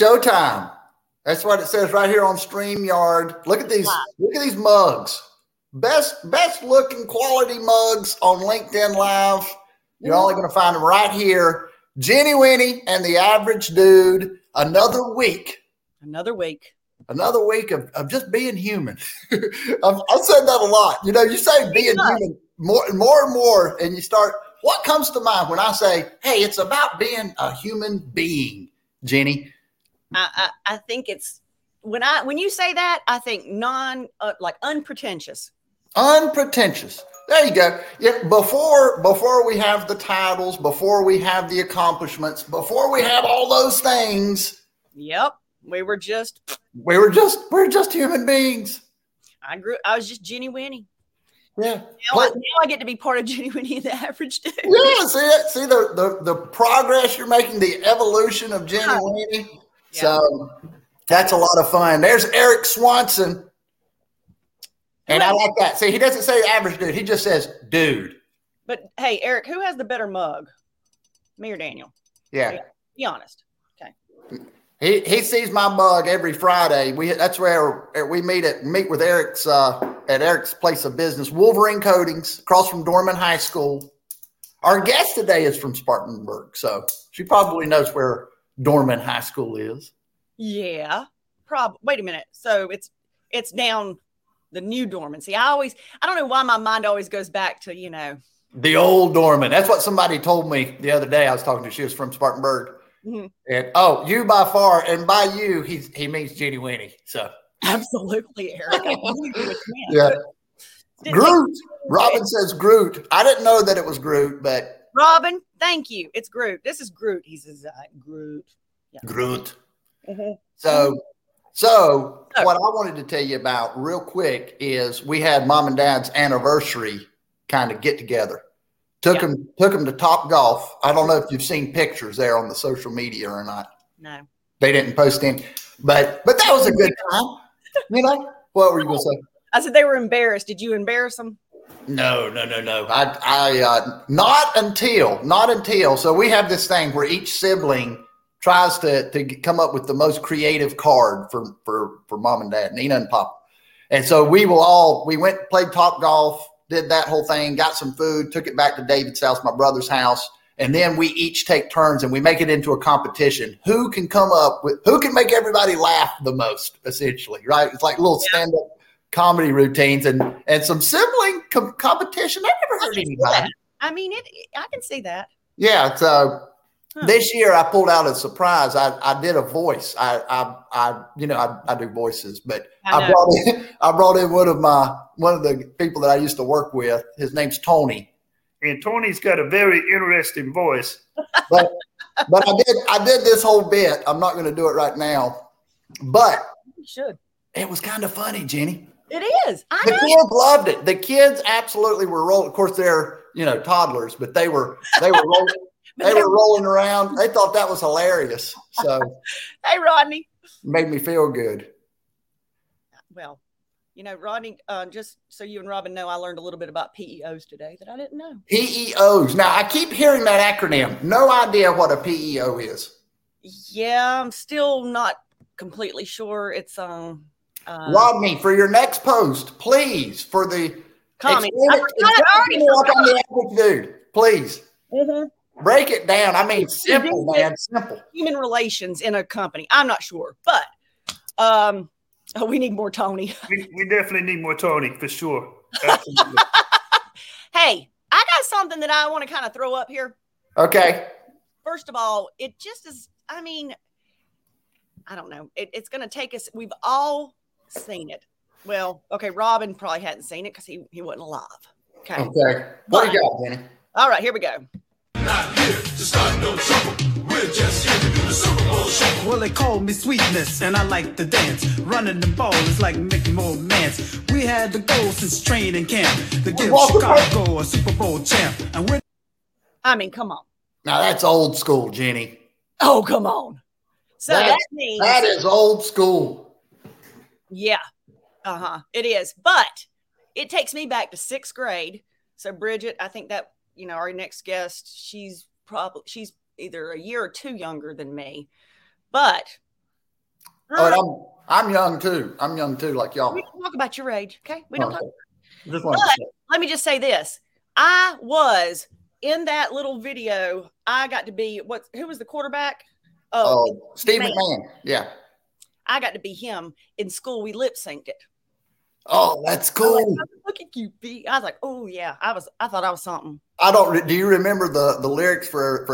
It's showtime. That's what it says right here on StreamYard. Look at these. Wow. Look at these mugs. Best looking quality mugs on LinkedIn Live. You're only going to find them right here. Jenny Winnie and the Average Dude. Another week of just being human. I've said that a lot. You know, you say being human more and more, and you start. What comes to mind when I say, "Hey, it's about being a human being," Jenny? I think it's when you say that, I think unpretentious. Unpretentious. There you go. Yeah, before we have the titles, before we have the accomplishments, before we have all those things. Yep. We're just human beings. I was just Jenny Winnie. Yeah. Now I get to be part of Jenny Winnie, the Average Dude. Yeah, see the progress you're making, the evolution of Jenny Winnie. Yeah. So that's a lot of fun. There's Eric Swanson. And I like that. See, he doesn't say Average Dude. He just says dude. But, hey, Eric, who has the better mug? Me or Daniel? Yeah. Be honest. Okay. He sees my mug every Friday. That's where we meet with Eric's at Eric's place of business, Wolverine Coatings, across from Dorman High School. Our guest today is from Spartanburg, so she probably knows where Dorman High School is. Yeah, probably. Wait a minute. So it's down the new Dorman. See, I don't know why my mind always goes back to the old Dorman. That's what somebody told me the other day. I was talking to. She was from Spartanburg. Mm-hmm. And you by far, and by you, he means Jenny Winnie. So absolutely, Eric. Yeah. Groot. Robin says Groot. I didn't know that it was Groot, but Robin, thank you. It's Groot. This is Groot. He says Groot. Yeah. Groot. Mm-hmm. So what I wanted to tell you about real quick is we had Mom and Dad's anniversary kind of get together. Took them to Top Golf. I don't know if you've seen pictures there on the social media or not. No, they didn't post any. But that was a good time. What were you going to say? I said they were embarrassed. Did you embarrass them? No. I not until. So we have this thing where each sibling tries to come up with the most creative card for Mom and Dad, Nina and Pop. And so we went and played Top Golf. Did that whole thing, got some food, took it back to David's house, my brother's house, and then we each take turns and we make it into a competition. Who can come up with, who can make everybody laugh the most, essentially, right? It's like little stand-up comedy routines and some sibling competition. I never heard anybody. I mean, I can see that. Yeah, so this year I pulled out a surprise. I did a voice. I do voices, but I brought in one of the people that I used to work with. His name's Tony, and Tony's got a very interesting voice. But I did this whole bit. I'm not going to do it right now, but you should. It was kind of funny, Jenny. It is. The kids loved it. The kids absolutely were rolling. Of course, they're toddlers, but they were rolling. They were rolling around. They thought that was hilarious. So, hey, Rodney, made me feel good. Well, Rodney, just so you and Robin know, I learned a little bit about PEOs today that I didn't know. PEOs. Now, I keep hearing that acronym. No idea what a PEO is. Yeah, I'm still not completely sure. It's Rodney, for your next post, please, for the comment. Please. Mm-hmm. Break it down. I mean, simple, man. Simple. Human relations in a company. I'm not sure, but we need more Tony. We definitely need more Tony for sure. Absolutely. Hey, I got something that I want to kind of throw up here. Okay. First of all, it just is. I mean, I don't know. It's going to take us. We've all seen it. Well, okay. Robin probably hadn't seen it because he wasn't alive. Okay. Okay. What do you got, Jenny? All right, here we go. Not here to start no trouble. We're just here to do the Super Bowl show. Well, they call me Sweetness, and I like to dance. Running the ball is like making more mans. We had the goal since training camp to give Chicago a Super Bowl champ. And I mean, come on. Now that's old school, Jenny. Oh, come on. So that means that is old school. Yeah. It is. But it takes me back to sixth grade. So Bridgitte, I think that our next guest, she's either a year or two younger than me, but Oh, I'm young too. I'm young too, like y'all. We don't talk about your age, okay? We don't talk. But let me just say this: I was in that little video. I got to be Who was the quarterback? Oh, Steve McMahon. Yeah. I got to be him in school. We lip synced it. Oh, that's cool. Like, look at you, B. I was like, oh yeah, I thought I was something. I don't. Do you remember the lyrics for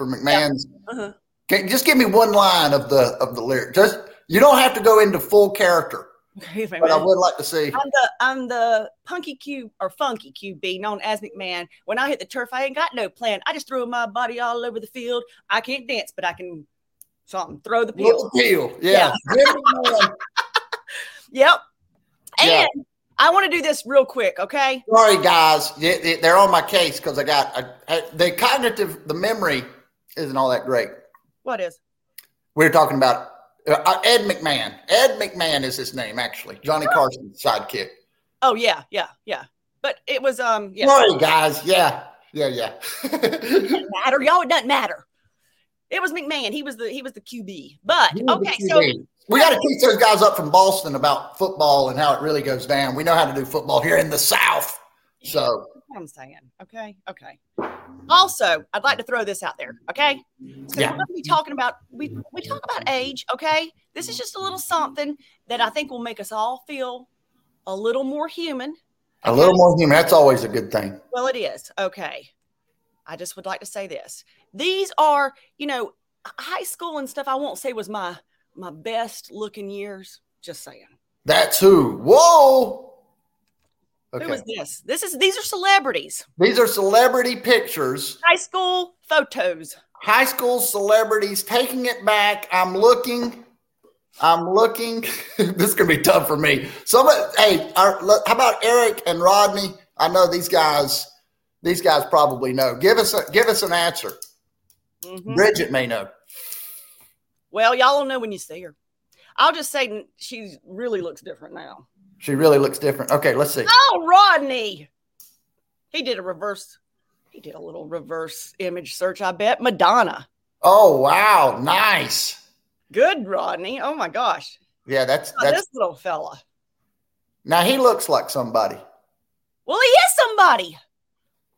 McMahon's? Yeah. Uh-huh. Okay, just give me one line of the lyric. Just you don't have to go into full character, but I would like to see. I'm the funky QB known as McMahon. When I hit the turf, I ain't got no plan. I just threw my body all over the field. I can't dance, but I can something. Throw the peel. Yeah. Yep. And I want to do this real quick, okay? Sorry, guys. They're on my case because I got the memory isn't all that great. What is? We're talking about Ed McMahon. Ed McMahon is his name, actually. Johnny Carson's sidekick. Oh, yeah. But it was, yeah. Sorry, guys. Yeah. It doesn't matter. Y'all, it doesn't matter. It was McMahon. He was the QB. But, okay, so... We got to teach those guys up from Boston about football and how it really goes down. We know how to do football here in the South. So I'm saying, okay. Also, I'd like to throw this out there, okay? So we're going to be talking about we talk about age, okay? This is just a little something that I think will make us all feel a little more human. Okay? A little more human. That's always a good thing. Well, it is. Okay. I just would like to say this. These are, high school and stuff. I won't say was my best looking years, just saying. That's who. Whoa. Okay. Who is this? These are celebrities. These are celebrity pictures. High school photos. High school celebrities taking it back. I'm looking. This is going to be tough for me. How about Eric and Rodney? I know these guys probably know. Give us an answer. Mm-hmm. Bridgitte may know. Well, y'all will know when you see her. I'll just say she really looks different now. She really looks different. Okay, let's see. Oh, Rodney. He did a little reverse image search, I bet. Madonna. Oh, wow. Nice. Good, Rodney. Oh, my gosh. Yeah, that's this little fella. Now, he looks like somebody. Well, he is somebody.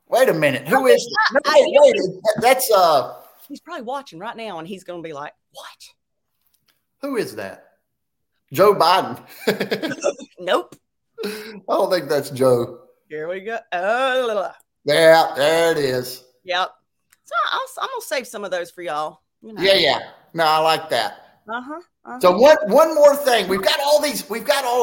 Wait a minute. Who is he? That's... He's probably watching right now, and he's going to be like, what? Who is that? Joe Biden. Nope. I don't think that's Joe. Here we go. Oh, yeah, there it is. Yep. So I'm going to save some of those for y'all. Yeah. No, I like that. Uh-huh. So one more thing. We've got all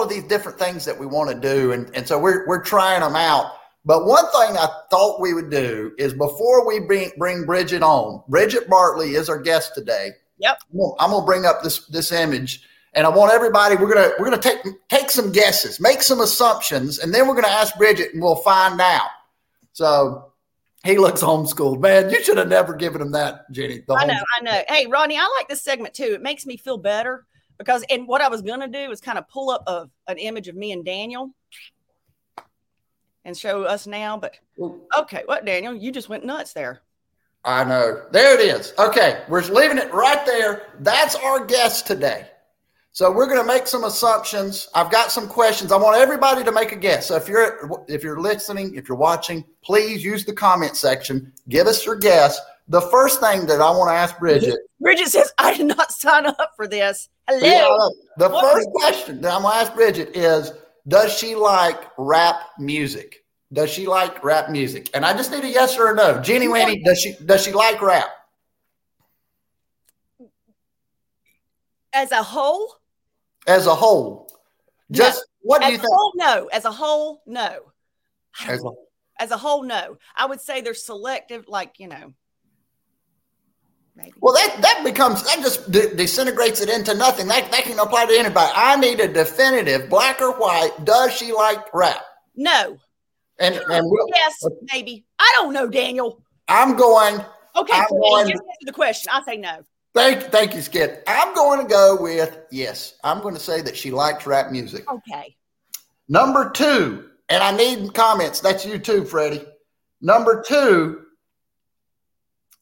of these different things that we want to do, and so we're trying them out. But one thing I thought we would do is before we bring Bridgitte on, Bridgitte Bartley is our guest today. Yep. I'm going to bring up this image, and I want everybody, we're going to take some guesses, make some assumptions, and then we're going to ask Bridgitte, and we'll find out. So he looks homeschooled. Man, you should have never given him that, Jenny. I know. Hey, Ronnie, I like this segment too. It makes me feel better because and what I was going to do is kind of pull up an image of me and Daniel. And show us now, but okay. What, Daniel? You just went nuts there. I know. There it is. Okay. We're leaving it right there. That's our guest today. So we're going to make some assumptions. I've got some questions. I want everybody to make a guess. So if you're listening, if you're watching, please use the comment section. Give us your guess. The first thing that I want to ask Bridgitte. Bridgitte says, I did not sign up for this. Hello. Yeah, the first question that I'm going to ask Bridgitte is, does she like rap music? And I just need a yes or a no. Jenny Winnie, does she like rap? As a whole? What do you think? As a whole, no. As a whole, no. I would say they're selective, Maybe. Well, that just disintegrates it into nothing. That can apply to anybody. I need a definitive, black or white. Does she like rap? No. Yes, maybe. I don't know, Daniel. I'm going. Okay, just answer the question. I say no. Thank you, Skip. I'm going to go with yes. I'm going to say that she likes rap music. Okay. Number two, and I need comments. That's you too, Freddie. Number two.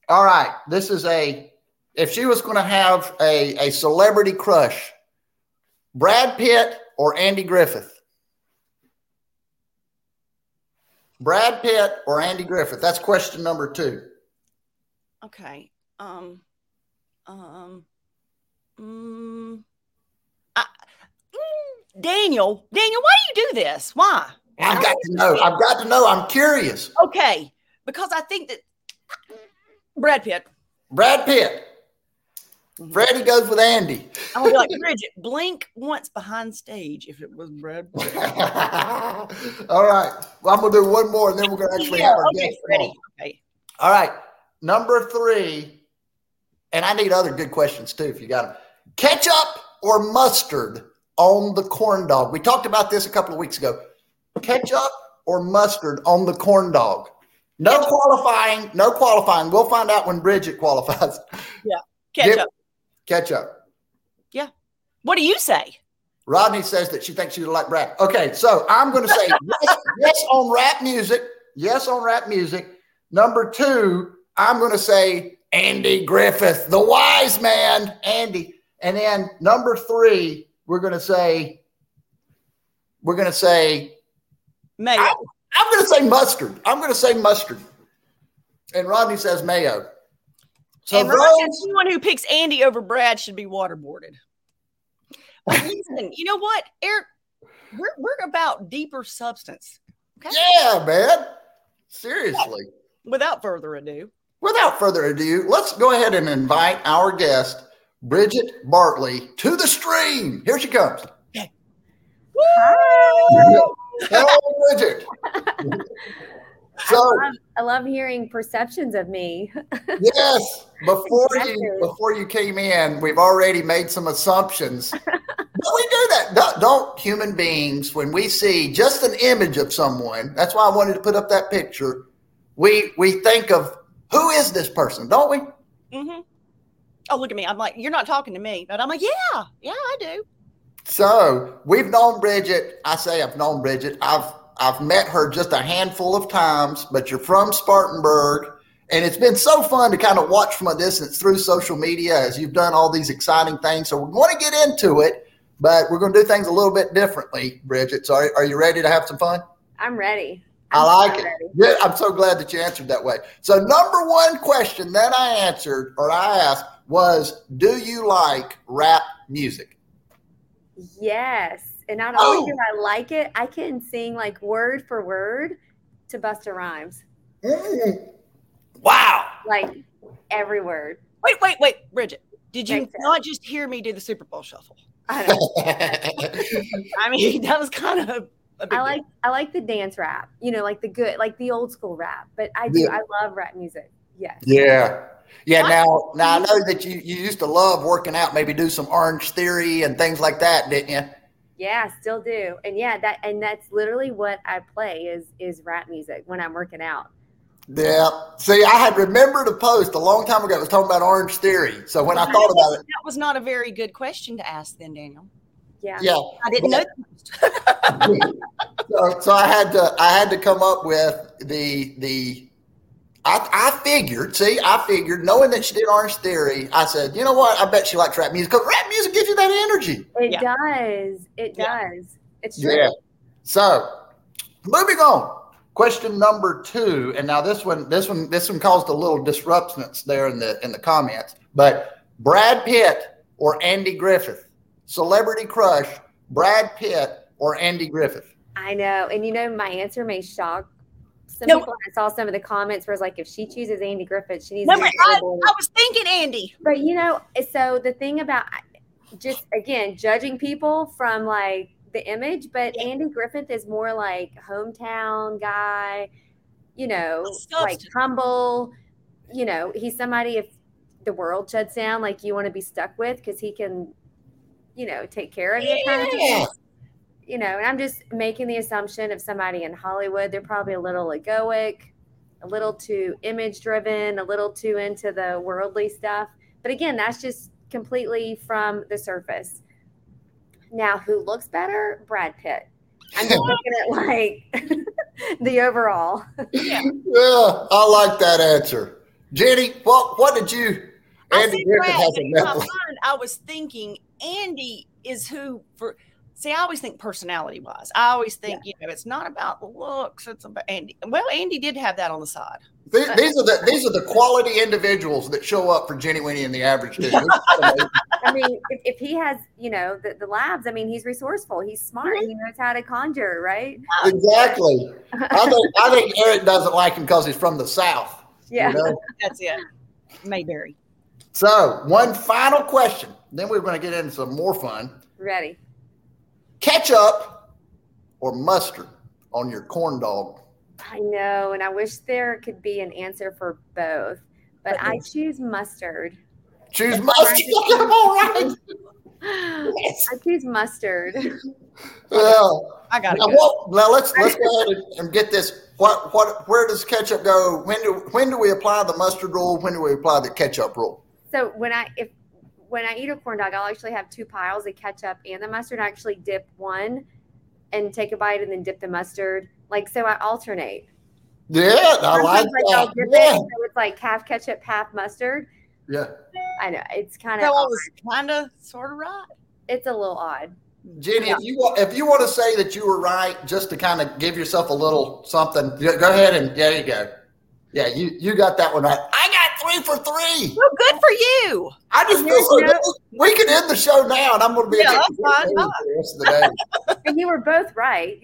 All right, if she was going to have a celebrity crush, Brad Pitt or Andy Griffith? Brad Pitt or Andy Griffith? That's question number 2. Okay. Daniel, why do you do this? Why? I've got to know. I'm curious. Okay. Because I think that Brad Pitt. Freddie goes with Andy. I would be like, Bridgitte, blink once behind stage if it was Brad Pitt. All right. Well, I'm going to do one more, and then we're going to actually have our guest. Okay. All right. Number 3, and I need other good questions, too, if you got them. Ketchup or mustard on the corn dog? We talked about this a couple of weeks ago. Ketchup or mustard on the corn dog? No qualifying. We'll find out when Bridgitte qualifies. Yeah, ketchup. Yeah. What do you say? Rodney says that she thinks you like rap. Okay, so I'm going to say yes on rap music. Yes on rap music. Number 2, I'm going to say Andy Griffith, the wise man, Andy. And then number 3, we're going to say mayo. I'm going to say mustard. And Rodney says mayo. So and anyone who picks Andy over Brad should be waterboarded. But listen, you know what, Eric? We're about deeper substance. Okay? Yeah, man. Seriously. Without further ado, let's go ahead and invite our guest, Bridgitte Bartley, to the stream. Here she comes. Okay. Woo! Hi. Hello, Bridgitte. So, I love hearing perceptions of me. Yes. Before you came in, we've already made some assumptions. But we do that. Don't human beings, when we see just an image of someone, that's why I wanted to put up that picture, we think of, who is this person, don't we? Mm-hmm. Oh, look at me. I'm like, you're not talking to me. But I'm like, yeah, I do. So we've known Bridgitte. I say I've known Bridgitte. I've met her just a handful of times, but you're from Spartanburg. And it's been so fun to kind of watch from a distance through social media as you've done all these exciting things. So we're going to get into it, but we're going to do things a little bit differently, Bridgitte. So are you ready to have some fun? I'm ready. I like it. Yeah, I'm so glad that you answered that way. So number 1 question that I asked was, do you like rap music? Yes. And not only do I like it, I can sing like word for word to Busta Rhymes. Mm. Wow. Like every word. Wait, Bridgitte. Did you not just hear me do the Super Bowl shuffle? I know. I mean, that was kind of a big deal. I like the dance rap, you know, like the good, like the old school rap. But I do. I love rap music. Yes. Yeah. Yeah, now I know that you used to love working out, maybe do some Orange Theory and things like that, didn't you? Yeah, still do. And that's literally what I play is rap music when I'm working out. Yeah. See, I had remembered a post a long time ago that was talking about Orange Theory. So when I thought about it. That was not a very good question to ask then, Daniel. Yeah. I didn't know. so I had to come up with the I figured, knowing that she did Orange Theory, I said, you know what? I bet she likes rap music because rap music gives you that energy. It does. It's true. Yeah. So, moving on. Question number 2, and now this one caused a little disruptions there in the comments. But Brad Pitt or Andy Griffith, celebrity crush, Brad Pitt or Andy Griffith. I know, and you know my answer may shock. Some people, I saw some of the comments where it's like, if she chooses Andy Griffith, she needs to be able. I was thinking Andy. But, you know, so the thing about just, again, judging people from, like, the image, but Andy Griffith is more like hometown guy, you know, like humble. You know, he's somebody if the world shuts down, like you want to be stuck with because he can, you know, take care of you kind of thing. You know, and I'm just making the assumption of somebody in Hollywood, they're probably a little egoic, a little too image driven, a little too into the worldly stuff. But again, that's just completely from the surface. Now, who looks better? Brad Pitt. I'm just looking at like the overall. Yeah, I like that answer. Jenny, what did you? Andy Griffith has a method. I was thinking Andy is who for. See, I always think personality wise. I always think, you know, it's not about the looks. It's about Andy. Well, Andy did have that on the side. These are the quality individuals that show up for Jenny Winnie and the average dude. I mean, if he has, you know, the labs, I mean, he's resourceful. He's smart. Mm-hmm. He knows how to conjure, right? Exactly. I think Eric doesn't like him because he's from the South. Yeah, you know? That's it. Mayberry. So one final question. Then we're going to get into some more fun. Ready. Ketchup or mustard on your corn dog? I know, and I wish there could be an answer for both, but I choose mustard. Choose mustard? I'm all right. I choose mustard. Well, I got it. Now let's go ahead and get this. Where does ketchup go? When do we apply the mustard rule? When do we apply the ketchup rule? So when I eat a corn dog, I'll actually have two piles of ketchup and the mustard. I actually dip one and take a bite and then dip the mustard. Like, so I alternate. Yeah, I like that. I'll dip it, so it's like half ketchup, half mustard. Yeah. I know. It's kind of odd. That was kind of sort of right. It's a little odd. Jenny, yeah. if you want to say that you were right, just to kind of give yourself a little something, go ahead and there you go. Yeah, you got that one right. I got 3 for 3. Well, good for you. I just feel so good. We can end the show now, and I'm going to be able to do the rest of the day. And you were both right.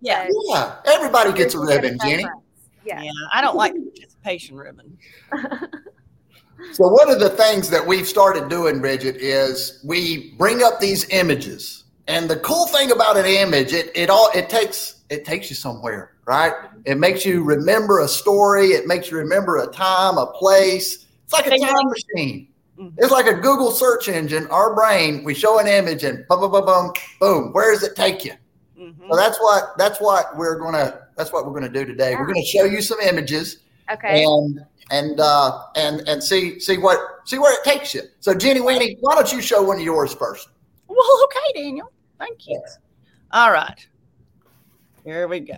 Yeah. Yeah. Everybody gets a ribbon, Jenny. Yeah. I don't like participation ribbon. So one of the things that we've started doing, Bridget, is we bring up these images. And the cool thing about an image, it takes you somewhere, right? It makes you remember a story. It makes you remember a time, a place. It's like a time machine. It's like a Google search engine. Our brain, we show an image and boom, boom, boom, boom, boom. Where does it take you? Mm-hmm. So that's what we're gonna do today. We're gonna show you some images. Okay. And see where it takes you. So Jenny Winnie, why don't you show one of yours first? Well, okay, Daniel. Thank you. Yeah. All right. Here we go.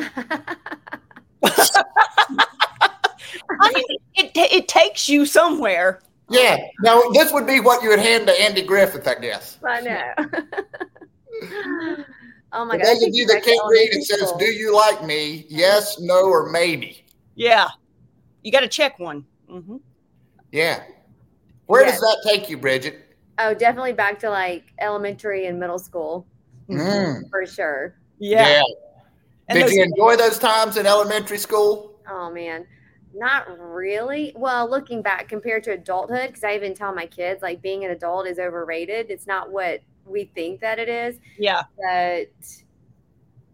I mean, it takes you somewhere. Yeah. Now, this would be what you would hand to Andy Griffith, I guess. I know. Oh, my God. Those of you that can't read, it says, do you like me? Yes, no, or maybe. Yeah. You got to check one. Mm-hmm. Yeah. Where does that take you, Bridget? Oh, definitely back to like elementary and middle school for sure. Yeah. Did you enjoy those times in elementary school? Oh, man. Not really. Well, looking back compared to adulthood, because I even tell my kids like being an adult is overrated. It's not what we think that it is. Yeah. But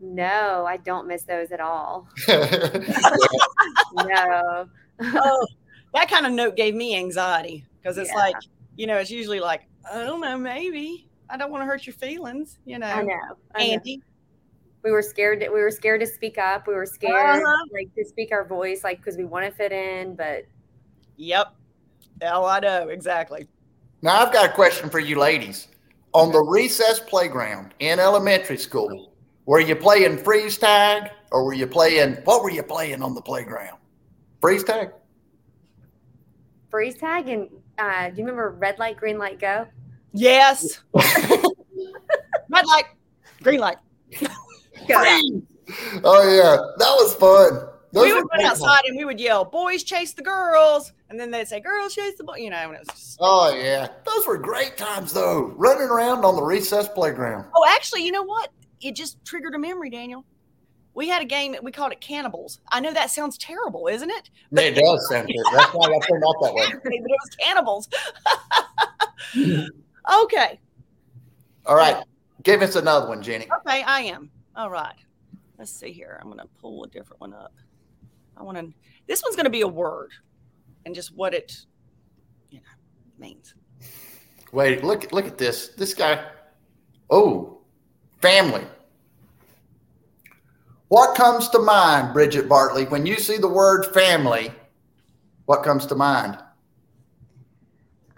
no, I don't miss those at all. No. Oh, that kind of note gave me anxiety because it's like, you know, it's usually like, I don't know, maybe. I don't want to hurt your feelings, you know. I know. Andy. We were scared to speak up. We were scared like to speak our voice, like because we want to fit in, but yep. Oh, I know, exactly. Now I've got a question for you ladies. On the recess playground in elementary school, were you playing freeze tag or were you playing on the playground? Freeze tag? Freeze tag and do you remember red light, green light, go? Yes. Red light, green light. Oh, yeah. That was fun. Those we would go outside and we would yell, boys chase the girls. And then they'd say, girls chase the boys. You know, and it was just. Oh, yeah. Those were great times, though. Running around on the recess playground. Oh, actually, you know what? It just triggered a memory, Daniel. We had a game, we called it Cannibals. I know that sounds terrible, isn't it? But it does sound terrible. That's why I turned off that way. But it was Cannibals. Okay. All right. Give us another one, Jenny. Okay, I am. All right. Let's see here. I'm going to pull a different one up. This one's going to be a word and just what it, you know, means. Wait, look at this. This guy. Oh, family. What comes to mind, Bridgitte Bartley, when you see the word family? What comes to mind?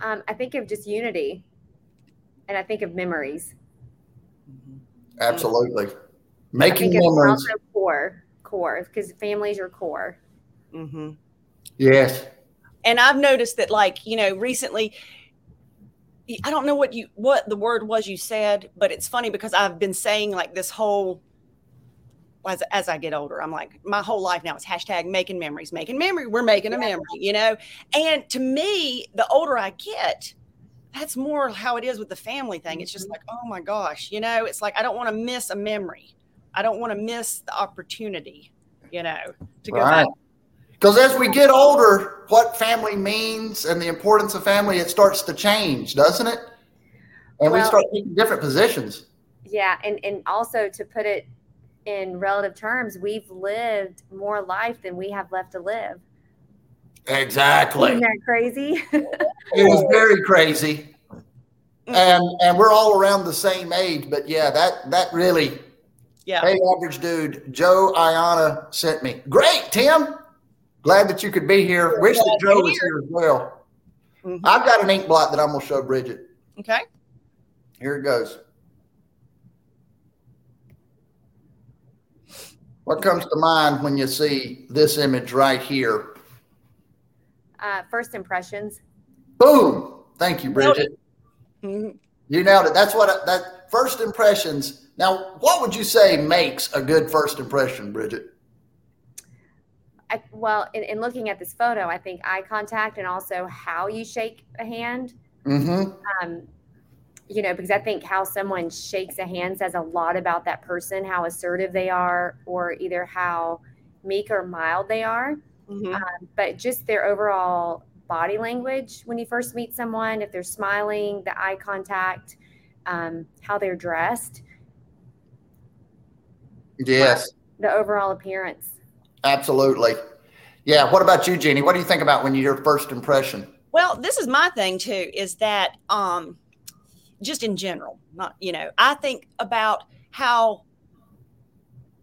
I think of just unity, and I think of memories. Absolutely, making memories. It's also core, because families are core. Mm-hmm. Yes. And I've noticed that, like, you know, recently, I don't know what the word was you said, but it's funny because I've been saying like this whole, as I get older, I'm like, my whole life now is # making memories. We're making a memory, you know? And to me, the older I get, that's more how it is with the family thing. It's just like, oh my gosh, you know, it's like, I don't want to miss a memory. I don't want to miss the opportunity, you know, to go back. Because as we get older, what family means and the importance of family, it starts to change, doesn't it? And we start taking different positions. Yeah. And also to put it in relative terms, we've lived more life than we have left to live. Exactly. Isn't that crazy? It was very crazy. And we're all around the same age. But yeah, that really, Hey, average dude, Joe Ayana sent me. Great, Tim. Glad that you could be here. Wish that Joe was here as well. Mm-hmm. I've got an ink blot that I'm going to show Bridgitte. Okay. Here it goes. What comes to mind when you see this image right here? First impressions. Boom. Thank you, Bridgitte. Mm-hmm. You nailed it. That's that first impressions. Now, what would you say makes a good first impression, Bridgitte? In looking at this photo, I think eye contact and also how you shake a hand, mm-hmm. You know, because I think how someone shakes a hand says a lot about that person, how assertive they are, or either how meek or mild they are. Mm-hmm. But just their overall body language when you first meet someone, if they're smiling, the eye contact, how they're dressed. Yes. The overall appearance. Absolutely. Yeah. What about you, Jenny? What do you think about when you hear first impression? Well, this is my thing too, is that just in general, not, you know, I think about how,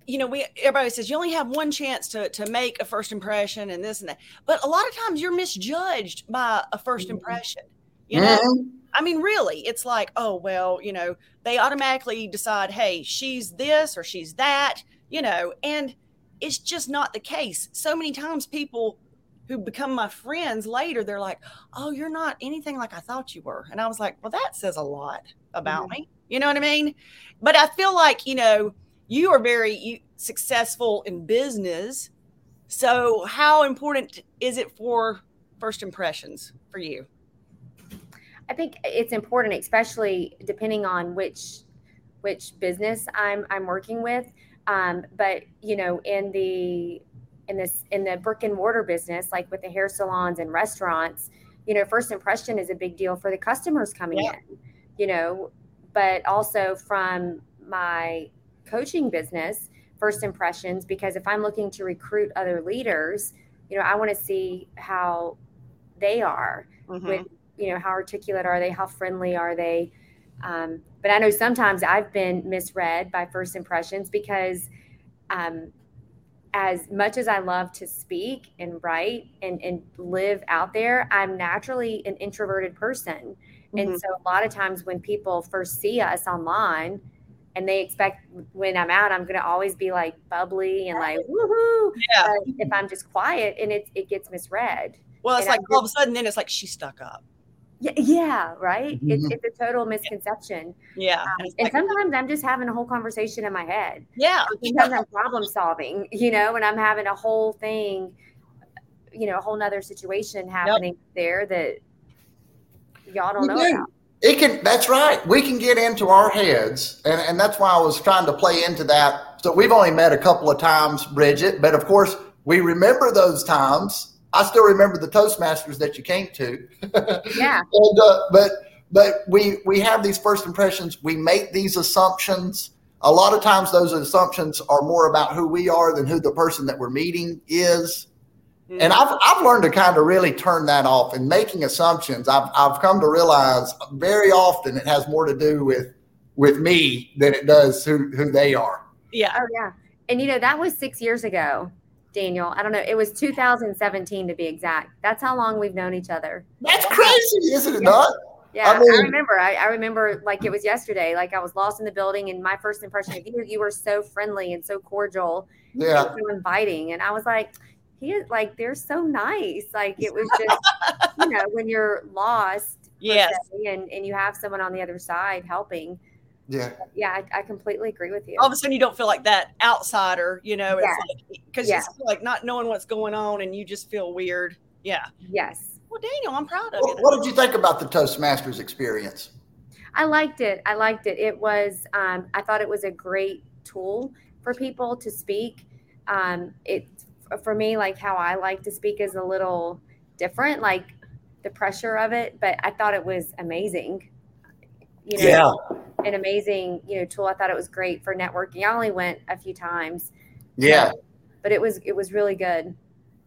you know, everybody says you only have one chance to make a first impression and this and that, but a lot of times you're misjudged by a first impression, you know? Mm-hmm. I mean, really, it's like, oh, well, you know, they automatically decide, hey, she's this or she's that, you know, and it's just not the case. So many times people who become my friends later, they're like, oh, you're not anything like I thought you were. And I was like, well, that says a lot about me. You know what I mean? But I feel like, you know, you are very successful in business. So how important is it for first impressions for you? I think it's important, especially depending on which business I'm working with. But you know, in the brick and mortar business, like with the hair salons and restaurants, you know, first impression is a big deal for the customers coming in, you know, but also from my coaching business, first impressions, because if I'm looking to recruit other leaders, you know, I want to see how they are with, you know, how articulate are they? How friendly are they? But I know sometimes I've been misread by first impressions because as much as I love to speak and write and live out there, I'm naturally an introverted person. Mm-hmm. And so a lot of times when people first see us online and they expect when I'm out, I'm going to always be like bubbly and like, woohoo. Yeah. But if I'm just quiet and it gets misread. Well, it's like all of a sudden then it's like she's stuck up. Yeah, right? It's a total misconception. Yeah. And sometimes I'm just having a whole conversation in my head. Yeah. Sometimes I'm problem solving, you know, and I'm having a whole thing, you know, a whole nother situation happening there that y'all don't know about. That's right. We can get into our heads. And that's why I was trying to play into that. So we've only met a couple of times, Bridgitte, but of course we remember those times. I still remember the Toastmasters that you came to. Yeah. And, but we have these first impressions. We make these assumptions. A lot of times those assumptions are more about who we are than who the person that we're meeting is. Mm-hmm. And I've learned to kind of really turn that off. And making assumptions, I've come to realize very often it has more to do with me than it does who they are. Yeah. Oh, yeah. And, you know, that was 6 years ago. Daniel, I don't know. It was 2017 to be exact. That's how long we've known each other. That's crazy, isn't it not? Yeah, I mean, I remember like it was yesterday. Like I was lost in the building, and my first impression of you were so friendly and so cordial, and so inviting. And I was like, he is like they're so nice. Like it was just, you know, when you're lost, Yes. And you have someone on the other side helping. Yeah. Yeah. I completely agree with you. All of a sudden you don't feel like that outsider, you know, because it's like not knowing what's going on and you just feel weird. Yeah. Yes. Well, Daniel, I'm proud of you. What did you think about the Toastmasters experience? I liked it. It was, I thought it was a great tool for people to speak. It, for me, like how I like to speak is a little different, like the pressure of it, but I thought it was amazing. You know, yeah. An amazing, you know, tool. I thought it was great for networking. I only went a few times. Yeah. But it was really good.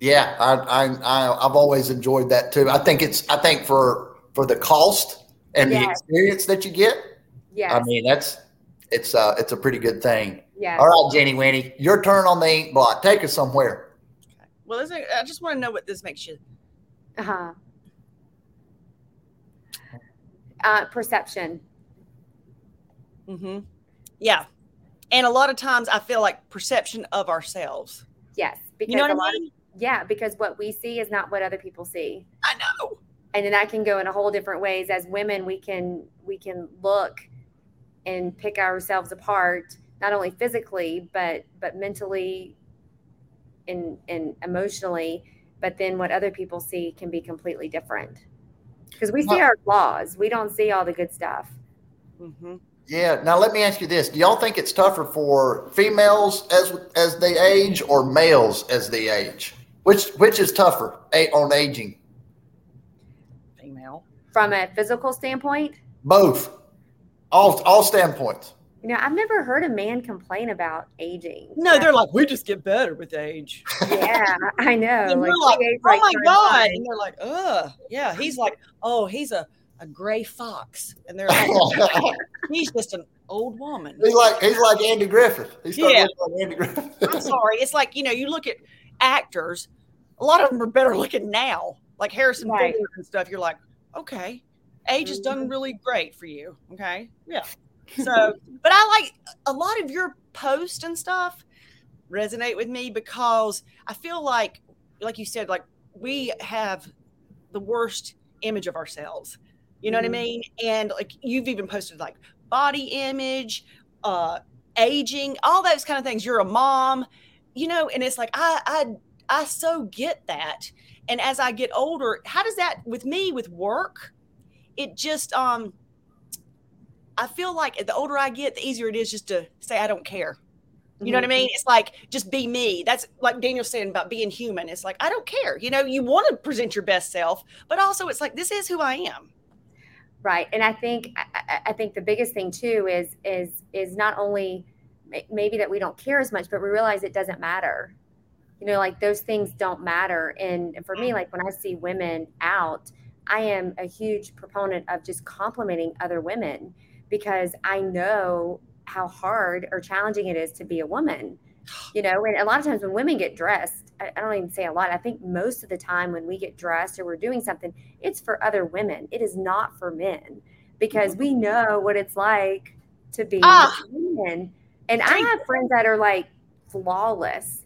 Yeah. I've always enjoyed that too. I think for the cost and the experience that you get. Yeah. I mean, it's a pretty good thing. Yeah. All right, Jenny Winnie, your turn on the ink blot. Take us somewhere. Okay. Well, I just want to know what this makes you. Uh-huh. Perception. Mm-hmm. Yeah. And a lot of times I feel like perception of ourselves. Yes. Because you know what I mean? Because what we see is not what other people see. I know. And then that can go in a whole different ways. As women, we can look and pick ourselves apart, not only physically, but mentally and emotionally. But then what other people see can be completely different. Because we see our flaws. We don't see all the good stuff. Mm-hmm. Yeah. Now, let me ask you this. Do y'all think it's tougher for females as they age or males as they age? Which is tougher on aging? Female. From a physical standpoint? Both. All standpoints. You know, I've never heard a man complain about aging. No, they're like, we just get better with age. Yeah, I know. And we're like, oh my God. And they're like, ugh. Yeah, he's like, oh, he's a gray fox. And they're like, he's just an old woman. He's like Andy Griffith. Like Andy Griffith. I'm sorry. It's like, you know, you look at actors, a lot of them are better looking now. Like Harrison Ford and stuff. You're like, okay, age has done really great for you. Okay, yeah. So, but I like a lot of your posts and stuff resonate with me because I feel like you said, like we have the worst image of ourselves, you know what I mean? And like, you've even posted like body image, aging, all those kind of things. You're a mom, you know, and it's like, I so get that. And as I get older, how does that with me with work? It just, I feel like the older I get, the easier it is just to say, I don't care. You know what I mean? It's like, just be me. That's like Daniel's saying about being human. It's like, I don't care. You know, you want to present your best self, but also it's like, this is who I am. Right. And I think the biggest thing too is not only maybe that we don't care as much, but we realize it doesn't matter. You know, like those things don't matter. And for me, like when I see women out, I am a huge proponent of just complimenting other women. Because I know how hard or challenging it is to be a woman, you know, and a lot of times when women get dressed, I don't even say a lot. I think most of the time when we get dressed or we're doing something, it's for other women. It is not for men because we know what it's like to be a woman. And I have friends that are like flawless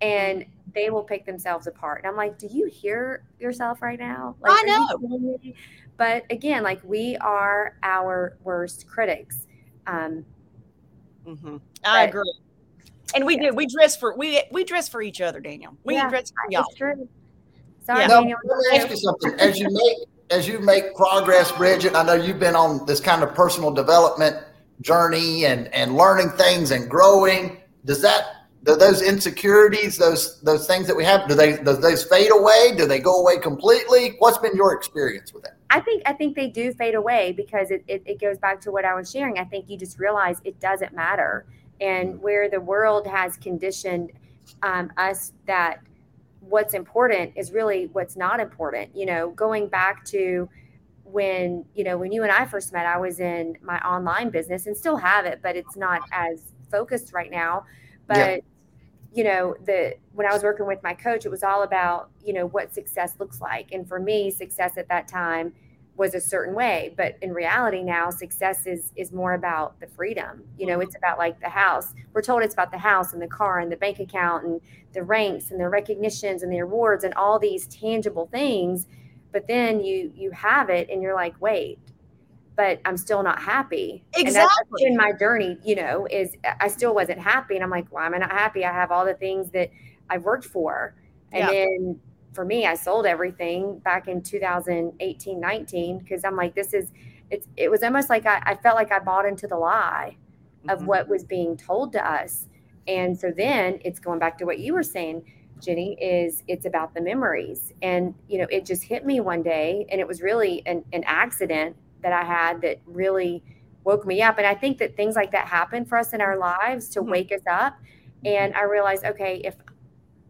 and they will pick themselves apart. And I'm like, do you hear yourself right now? Like, I know. But again, like we are our worst critics. I agree. And we do. We dress for each other, Daniel. We dress for y'all. It's true. Sorry, Daniel. Let me ask you something. As you make progress, Bridgitte, I know you've been on this kind of personal development journey and learning things and growing. Do those insecurities, those things that we have, do those fade away? Do they go away completely? What's been your experience with that? I think they do fade away because it goes back to what I was sharing. I think you just realize it doesn't matter. And where the world has conditioned us that what's important is really what's not important. You know, going back to when, you know, when you and I first met, I was in my online business and still have it, but it's not as focused right now. But you know, when I was working with my coach, it was all about, you know, what success looks like. And for me, success at that time was a certain way. But in reality now, success is more about the freedom. You know, it's about like the house. We're told it's about the house and the car and the bank account and the ranks and the recognitions and the awards and all these tangible things. But then you have it and you're like, wait, but I'm still not happy. Exactly. And in my journey, is I still wasn't happy. And I'm like, why am I not happy? I have all the things that I've worked for. And then for me, I sold everything back in 2018, 19, because I'm like, it was almost like I felt like I bought into the lie of what was being told to us. And so then it's going back to what you were saying, Jenny, it's about the memories. And, it just hit me one day, and it was really an accident that I had that really woke me up. And I think that things like that happen for us in our lives to wake us up. And I realized, okay, if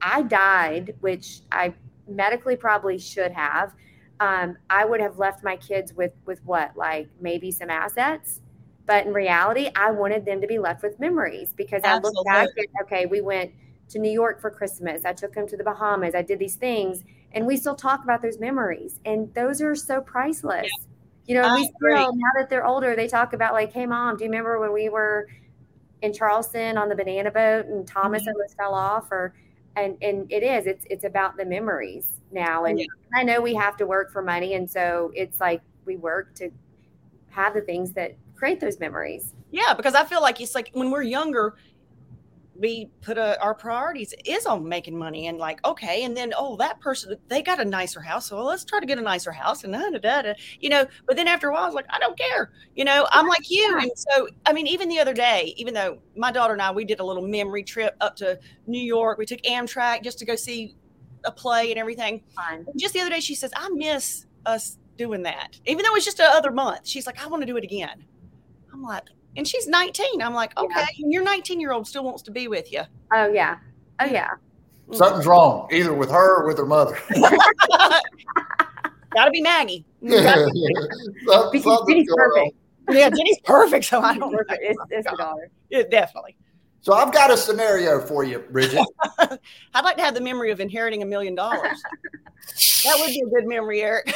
I died, which I medically probably should have, I would have left my kids with what, like maybe some assets. But in reality, I wanted them to be left with memories, because absolutely. I look back at, okay, we went to New York for Christmas. I took them to the Bahamas. I did these things, and we still talk about those memories. And those are so priceless. Yeah. We still, now that they're older, they talk about like, hey, Mom, do you remember when we were in Charleston on the banana boat and Thomas almost fell off? And it's about the memories now. And I know we have to work for money. And so it's like we work to have the things that create those memories. Yeah, because I feel like it's like when we're younger, we put our priorities is on making money and like, okay. And then, that person, they got a nicer house. So let's try to get a nicer house and but then after a while, I was like, I don't care. I'm like you. And so, I mean, even the other day, even though my daughter and I, we did a little memory trip up to New York. We took Amtrak just to go see a play and everything. Fine. And just the other day, she says, I miss us doing that. Even though it's just the other month, she's like, I want to do it again. I'm like, and she's 19. I'm like, okay, and your 19-year-old still wants to be with you. Oh, yeah. Oh, yeah. Something's wrong, either with her or with her mother. Got to be Maggie. Jenny's perfect. Yeah, Jenny's perfect, so I don't know. It's a daughter. Yeah, definitely. So I've got a scenario for you, Bridget. I'd like to have the memory of inheriting $1 million. That would be a good memory, Eric.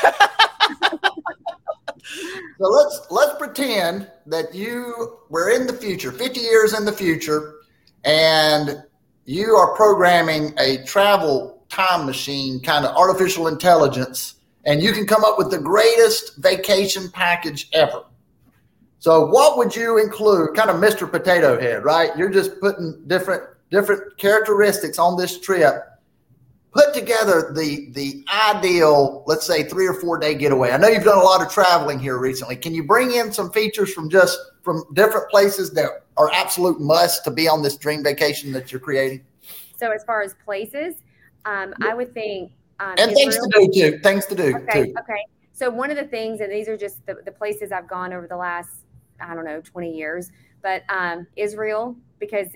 So let's pretend that you were in the future, 50 years in the future, and you are programming a travel time machine, kind of artificial intelligence, and you can come up with the greatest vacation package ever. So what would you include? Kind of Mr. Potato Head, right? You're just putting different characteristics on this trip. Put together the ideal, let's say, 3 or 4 day getaway. I know you've done a lot of traveling here recently. Can you bring in some features from different places that are absolute must to be on this dream vacation that you're creating? So as far as places, I would think. And Israel. Things to do too. Okay. So one of the things, and these are just the places I've gone over the last, I don't know, 20 years, but Israel, because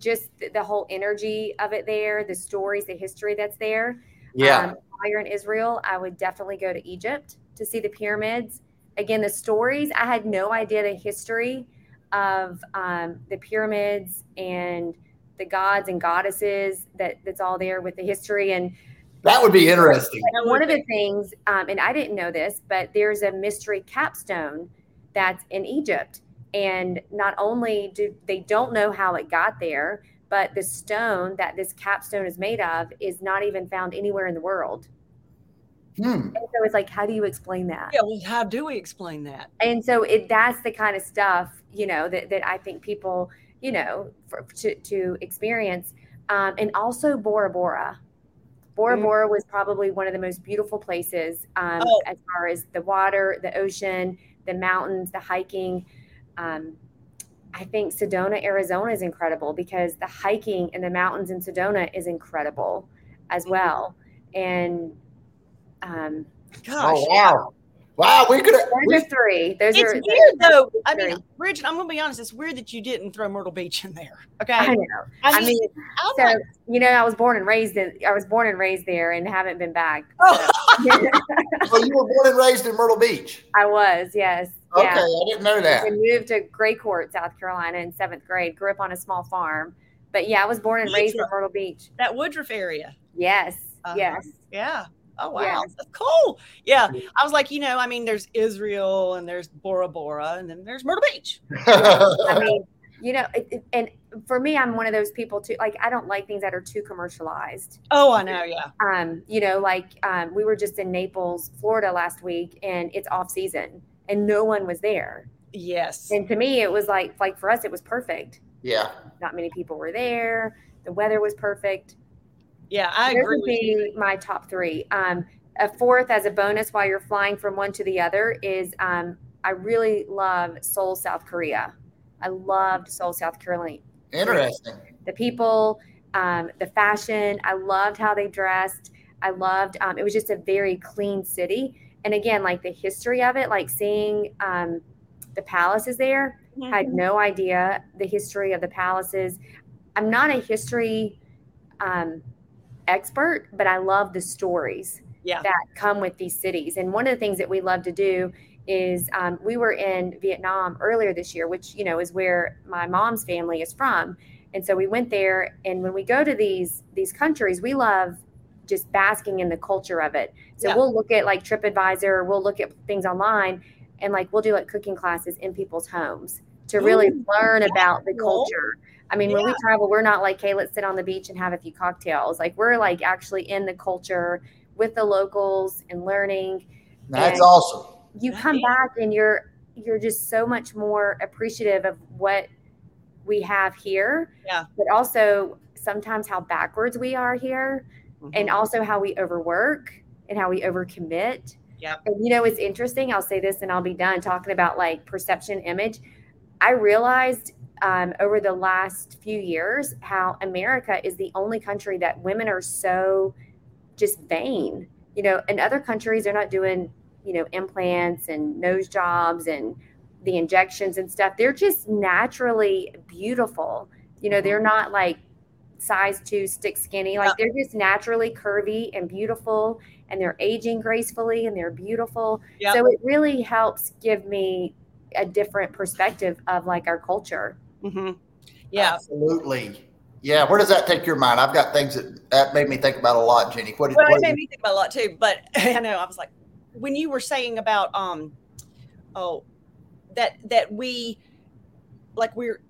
just the whole energy of it there, the stories, the history that's there. Yeah. While you're in Israel, I would definitely go to Egypt to see the pyramids. Again, the stories, I had no idea the history of the pyramids and the gods and goddesses that's all there with the history. And that would be interesting. One of the things, and I didn't know this, but there's a mystery capstone that's in Egypt. And not only do they don't know how it got there, but the stone that this capstone is made of is not even found anywhere in the world. And so it's like, how do you explain that? Yeah, well, how do we explain that? And so that's the kind of stuff, that I think people, to experience. And also Bora Bora. Bora Bora was probably one of the most beautiful places as far as the water, the ocean, the mountains, the hiking. I think Sedona, Arizona is incredible because the hiking in the mountains in Sedona is incredible as well. And, wow. We could have, those are three. It's weird though. I mean, Bridget, I'm going to be honest. It's weird that you didn't throw Myrtle Beach in there. Okay. I know. I mean so, I was born and raised there and haven't been back. So. So you were born and raised in Myrtle Beach. I was. Yes. Okay, yeah. I didn't know that. I moved to Graycourt, South Carolina in 7th grade. Grew up on a small farm. But yeah, I was born and raised in Myrtle Beach. That Woodruff area. Yes, yes. Yeah. Oh, wow. Yes. That's cool. Yeah. I was like, there's Israel and there's Bora Bora and then there's Myrtle Beach. I mean, You know, and for me, I'm one of those people too. Like, I don't like things that are too commercialized. Oh, I know. Yeah. You know, like, we were just in Naples, Florida last week, and it's off season and no one was there. Yes. And to me, it was like for us, it was perfect. Yeah. Not many people were there. The weather was perfect. Yeah, I agree with you. My top three. A fourth as a bonus while you're flying from one to the other is I really love Seoul, South Korea. I loved Seoul, South Carolina. Interesting. The people, the fashion. I loved how they dressed. I loved, it was just a very clean city. And again, like the history of it, like seeing the palaces there. Mm-hmm. I had no idea the history of the palaces. I'm not a history expert, but I love the stories that come with these cities. And one of the things that we love to do is we were in Vietnam earlier this year, which, you know, is where my mom's family is from. And so we went there. And when we go to these countries, we love just basking in the culture of it. So we'll look at like TripAdvisor, or we'll look at things online, and like we'll do like cooking classes in people's homes to really learn about the culture. I mean, when we travel, we're not like, hey, let's sit on the beach and have a few cocktails. Like we're like actually in the culture with the locals and learning. That's awesome. You come back and you're just so much more appreciative of what we have here, but also sometimes how backwards we are here, and also how we overwork and how we overcommit. And you know, it's interesting. I'll say this and I'll be done talking about like perception, image. I realized over the last few years how America is the only country that women are so just vain. You know, in other countries, they're not doing, you know, implants and nose jobs and the injections and stuff. They're just naturally beautiful. You know, they're not like size 2, stick skinny. Like they're just naturally curvy and beautiful, and they're aging gracefully and they're beautiful. So it really helps give me a different perspective of like our culture. Yeah, absolutely. Yeah. Where does that take your mind? I've got things that made me think about a lot, Jenny. Well, it made me think about a lot too, but I know I was like, when you were saying about, that we, like we're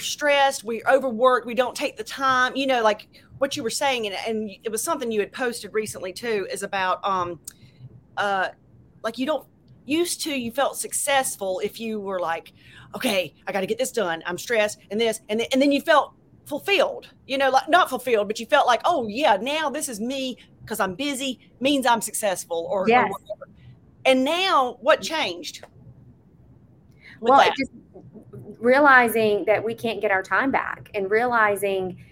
stressed, we overwork, we don't take the time, you know, like what you were saying, and it was something you had posted recently too, is about, like you don't used to, you felt successful if you were like, okay, I got to get this done. I'm stressed and this, and then you felt fulfilled, you know, like not fulfilled, but you felt like, oh yeah, now this is me. Because I'm busy means I'm successful or whatever. And now what changed? Well, just realizing that we can't get our time back and realizing,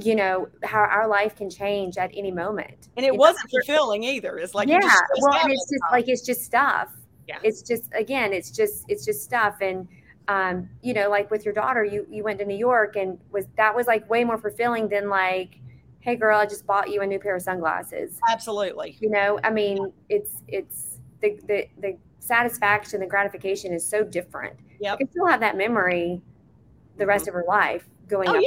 you know, how our life can change at any moment. And it wasn't fulfilling either. It's like, it's just stuff. Yeah. It's just, again, it's just stuff. And, you know, like with your daughter, you went to New York and that was like way more fulfilling than like, hey girl, I just bought you a new pair of sunglasses. Absolutely. You know, I mean, it's the satisfaction, the gratification is so different. Yeah. You can still have that memory the rest of her life going up there.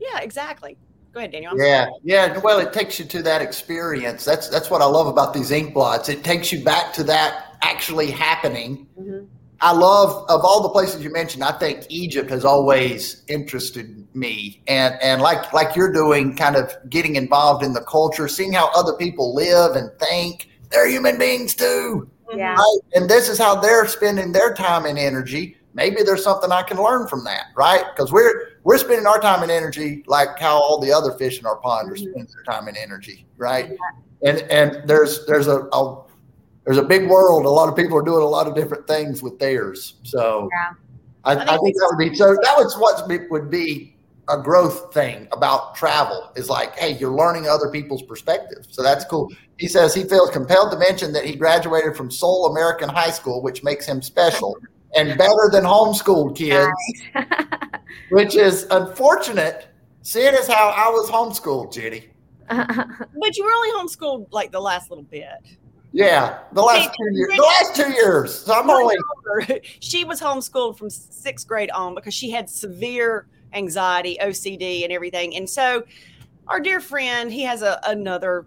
Yeah, exactly. Go ahead, Daniel. Yeah. Well, it takes you to that experience. That's what I love about these ink blots. It takes you back to that actually happening. Mm-hmm. I love, of all the places you mentioned, I think Egypt has always interested me. And like you're doing, kind of getting involved in the culture, seeing how other people live and think. They're human beings too. Yeah. Right? And this is how they're spending their time and energy. Maybe there's something I can learn from that, right? Because we're spending our time and energy like how all the other fish in our pond are spending their time and energy, right? Yeah. And there's a big world. A lot of people are doing a lot of different things with theirs. So I think that would be, so that was what would be a growth thing about travel is like, hey, you're learning other people's perspectives. So that's cool. He says he feels compelled to mention that he graduated from Seoul American High School, which makes him special and better than homeschooled kids, which is unfortunate. Seeing as how I was homeschooled, Jenny. But you were only homeschooled like the last little bit. Yeah, the last two years. So I'm only. She was homeschooled from 6th grade on because she had severe anxiety, OCD, and everything. And so, our dear friend, he has another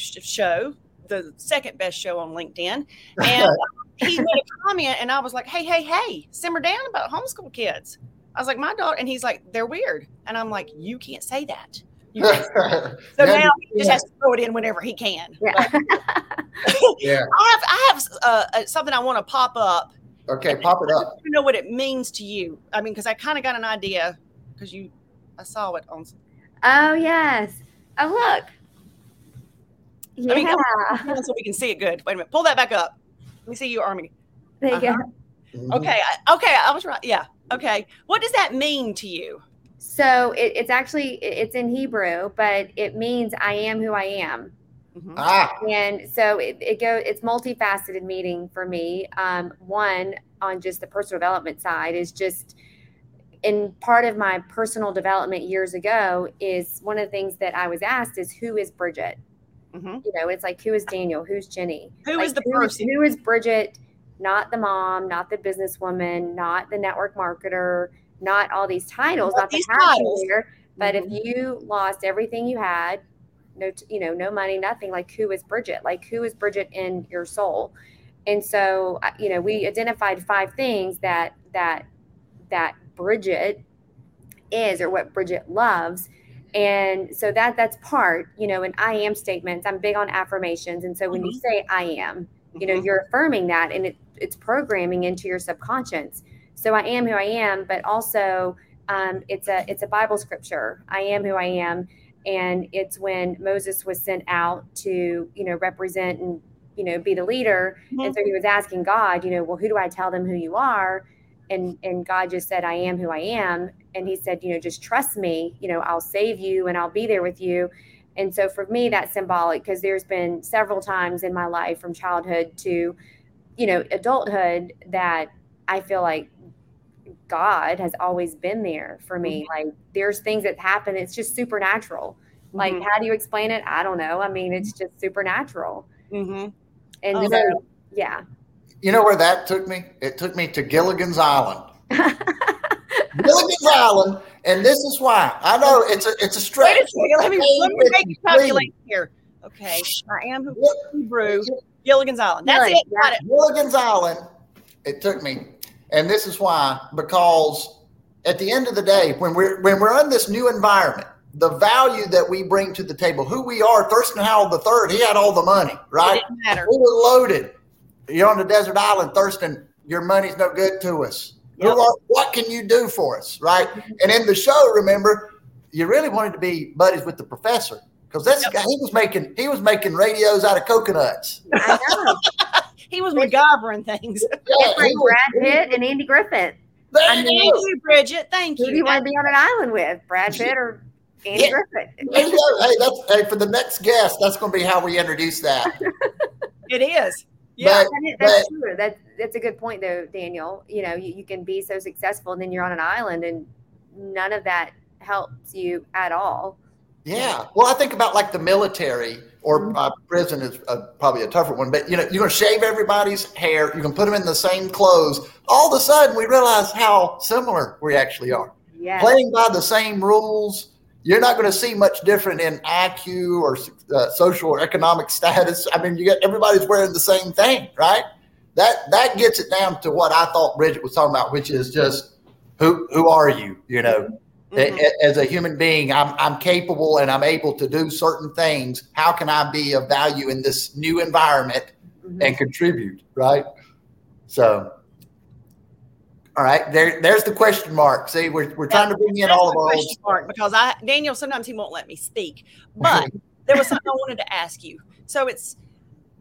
show, the second best show on LinkedIn, and he made a comment, and I was like, "Hey, simmer down about homeschool kids." I was like, my daughter, and he's like, they're weird. And I'm like, you can't say that. You can't say that. So now he just has to throw it in whenever he can. Yeah. I have something I want to pop up. Okay, pop it up. You know what it means to you. I mean, because I kind of got an idea because I saw it on. Oh, yes. Oh, look. Yeah. I mean, come on, so we can see it good. Wait a minute. Pull that back up. Let me see you, Army. There you go. Mm-hmm. Okay. I was right. Yeah. Okay. What does that mean to you? So it's in Hebrew, but it means I am who I am. Mm-hmm. And so it's multifaceted meaning for me. One, on just the personal development side, is just in part of my personal development years ago is one of the things that I was asked is, who is Bridgitte? Mm-hmm. You know, it's like, who is Daniel? Who's Jenny? Who is the person? Who is Bridgitte? Not the mom, not the businesswoman, not the network marketer, not all these titles, not the titles here. But mm-hmm. if you lost everything you had, no money, nothing, like, who is Bridgitte? Like, who is Bridgitte in your soul? And so, you know, we identified 5 things that Bridgitte is, or what Bridgitte loves. And so that's part, you know, in I am statements, I'm big on affirmations. And so when mm-hmm. you say I am, you know, mm-hmm. you're affirming that, and it's programming into your subconscious. So I am who I am, but also it's a Bible scripture. I am who I am. And it's when Moses was sent out to, you know, represent and, you know, be the leader. Mm-hmm. And so he was asking God, you know, well, who do I tell them who you are? And God just said, I am who I am. And he said, you know, just trust me, you know, I'll save you and I'll be there with you. And so for me, that's symbolic, because there's been several times in my life from childhood to, you know, adulthood that I feel like God has always been there for me. Mm-hmm. Like, there's things that happen. It's just supernatural. Mm-hmm. Like, how do you explain it? I don't know. I mean, it's just supernatural. Mm-hmm. And so, yeah. You know where that took me? It took me to Gilligan's Island. Gilligan's Island, and this is why. I know it's a stretch. Wait a second, let me make you calculate here. Okay, I am Hebrew. Gilligan's Island. That's it. Got it. Gilligan's Island. It took me, and this is why. Because at the end of the day, when we're in this new environment, the value that we bring to the table, who we are. Thurston Howell III, he had all the money, right? It didn't matter. We were loaded. You're on the desert island, Thurston. Your money's no good to us. Yep. What can you do for us, right? And in the show, remember, you really wanted to be buddies with the professor, because this guy, he was making radios out of coconuts. I know. He was MacGyvering things. Yeah, like Brad Pitt and Andy Griffith. Thank you, Bridgitte. Thank you. Who do you want to be on an island with, Brad Pitt or Andy Griffith? Hey, for the next guest, that's going to be how we introduce that. It is. Yeah, that's true. That's a good point, though, Daniel. You know, you can be so successful, and then you're on an island, and none of that helps you at all. Yeah. Well, I think about, like, the military or mm-hmm. Prison is probably a tougher one. But, you know, you're going to shave everybody's hair. You can put them in the same clothes. All of a sudden, we realize how similar we actually are. Yeah. Playing by the same rules. You're not going to see much different in IQ or social or economic status. I mean, you got everybody's wearing the same thing, right? That gets it down to what I thought Bridgitte was talking about, which is just who are you? You know, mm-hmm. As a human being, I'm capable and I'm able to do certain things. How can I be of value in this new environment mm-hmm. and contribute, right? So. All right, there's the question mark. See, we're trying to bring in all of our question mark, because Daniel, sometimes he won't let me speak, but there was something I wanted to ask you. So it's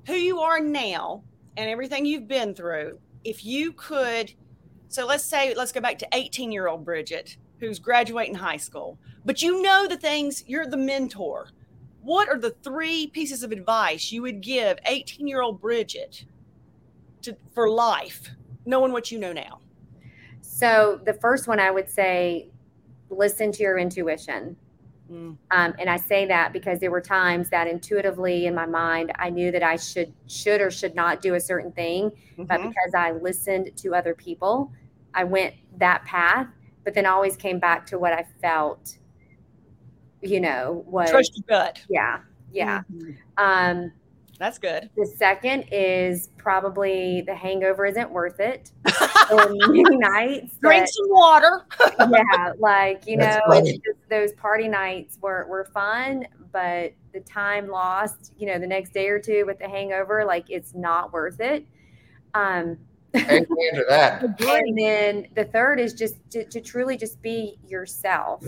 who you are now and everything you've been through. If you could, so let's go back to 18-year-old Bridgitte who's graduating high school, but you know the things. You're the mentor. What are the 3 pieces of advice you would give 18-year-old Bridgitte for life, knowing what you know now? So the first one, I would say, listen to your intuition. Mm. And I say that because there were times that intuitively in my mind, I knew that I should or should not do a certain thing. Mm-hmm. But because I listened to other people, I went that path, but then always came back to what I felt, you know, was. Trust your gut. Yeah. Yeah. Mm-hmm. That's good. The second is probably the hangover isn't worth it. Or many nights. Drink some water. Yeah, like, you know, those party nights were fun, but the time lost, you know, the next day or two with the hangover, like, it's not worth it. Amen to that. And then the third is just to truly just be yourself.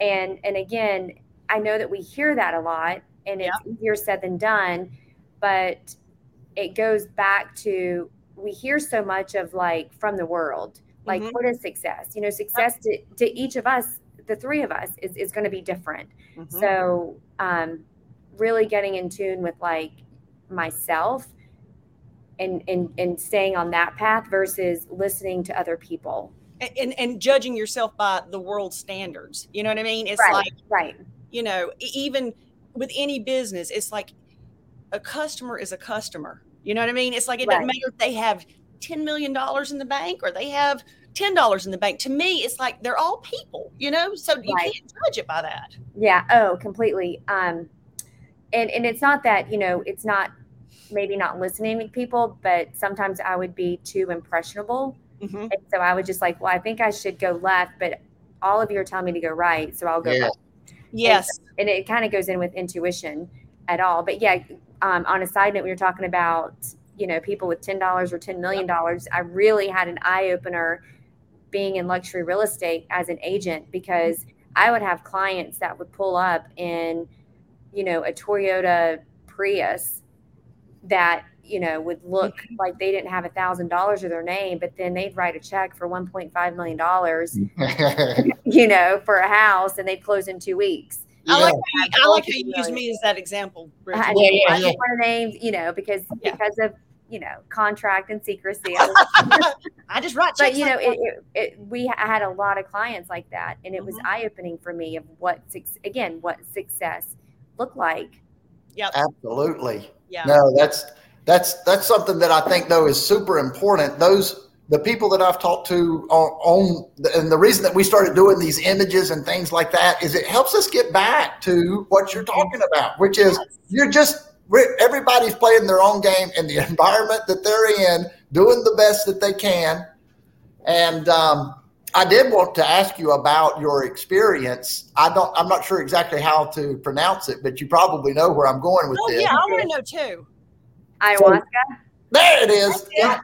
And again, I know that we hear that a lot, and it's easier said than done, but it goes back to, we hear so much of, like, from the world, like, what is success? You know, success to each of us, the three of us, is going to be different. So really getting in tune with, like, myself and staying on that path versus listening to other people. And judging yourself by the world's standards. You know what I mean? It's you know, even with any business, it's like a customer is a customer. You know what I mean? It's like, it doesn't matter if they have $10 million in the bank or they have $10 in the bank. To me, it's like, they're all people, you know? So you can't judge it by that. Yeah. Oh, completely. And it's not that, you know, it's not maybe not listening to people, but sometimes I would be too impressionable. And so I would just like, well, I think I should go left, but all of you are telling me to go right. So I'll go left. Yes. And it kind of goes in with intuition at all. But yeah, on a side note, we were talking about, you know, people with $10 or $10 million. I really had an eye opener being in luxury real estate as an agent, because I would have clients that would pull up in, you know, a Toyota Prius that, you know, would look like they didn't have $1,000 to their name, but then they'd write a check for $1.5 million, you know, for a house, and they'd close in 2 weeks. Yeah. I like how you use me as that example. I don't want to name, you know, because of, you know, contract and secrecy. I just write checks. But, you know, I had a lot of clients like that, and it was eye-opening for me of what success looked like. Yeah, absolutely. Yeah. No, that's something that I think, though, is super important. The people that I've talked to and the reason that we started doing these images and things like that is it helps us get back to what you're talking about, which is everybody's playing their own game in the environment that they're in, doing the best that they can. And I did want to ask you about your experience. I'm not sure exactly how to pronounce it, but you probably know where I'm going with this. Oh, yeah, I want to know too. Ayahuasca. So, there it is. Yeah.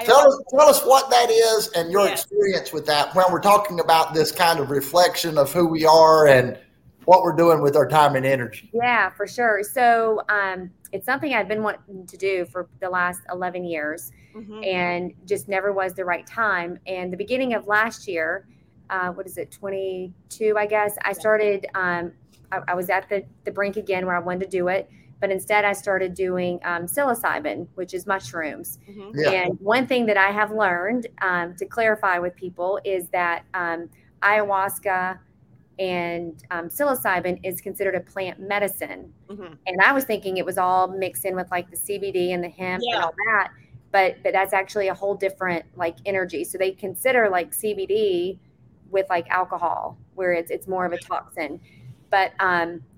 Tell us what that is and your experience with that when we're talking about this kind of reflection of who we are and what we're doing with our time and energy. Yeah, for sure. So it's something I've been wanting to do for the last 11 years and just never was the right time. And the beginning of last year, 22, I guess, I started, I was at the brink again where I wanted to do it. But instead, I started doing psilocybin, which is mushrooms. And one thing that I have learned to clarify with people is that ayahuasca and psilocybin is considered a plant medicine. And I was thinking it was all mixed in with like the CBD and the hemp and all that. But that's actually a whole different like energy. So they consider like CBD with like alcohol, where it's more of a toxin. But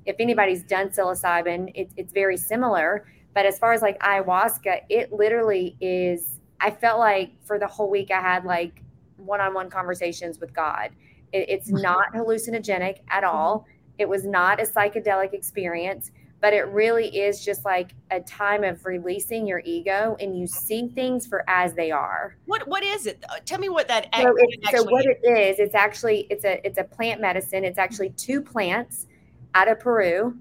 if anybody's done psilocybin, it's very similar. But as far as like ayahuasca, it literally is, I felt like for the whole week I had like one-on-one conversations with God. It's not hallucinogenic at all. It was not a psychedelic experience, but it really is just like a time of releasing your ego, and you see things for as they are. What is it? Tell me what that actually is. So what it is, it's actually, it's a plant medicine. It's actually two plants out of Peru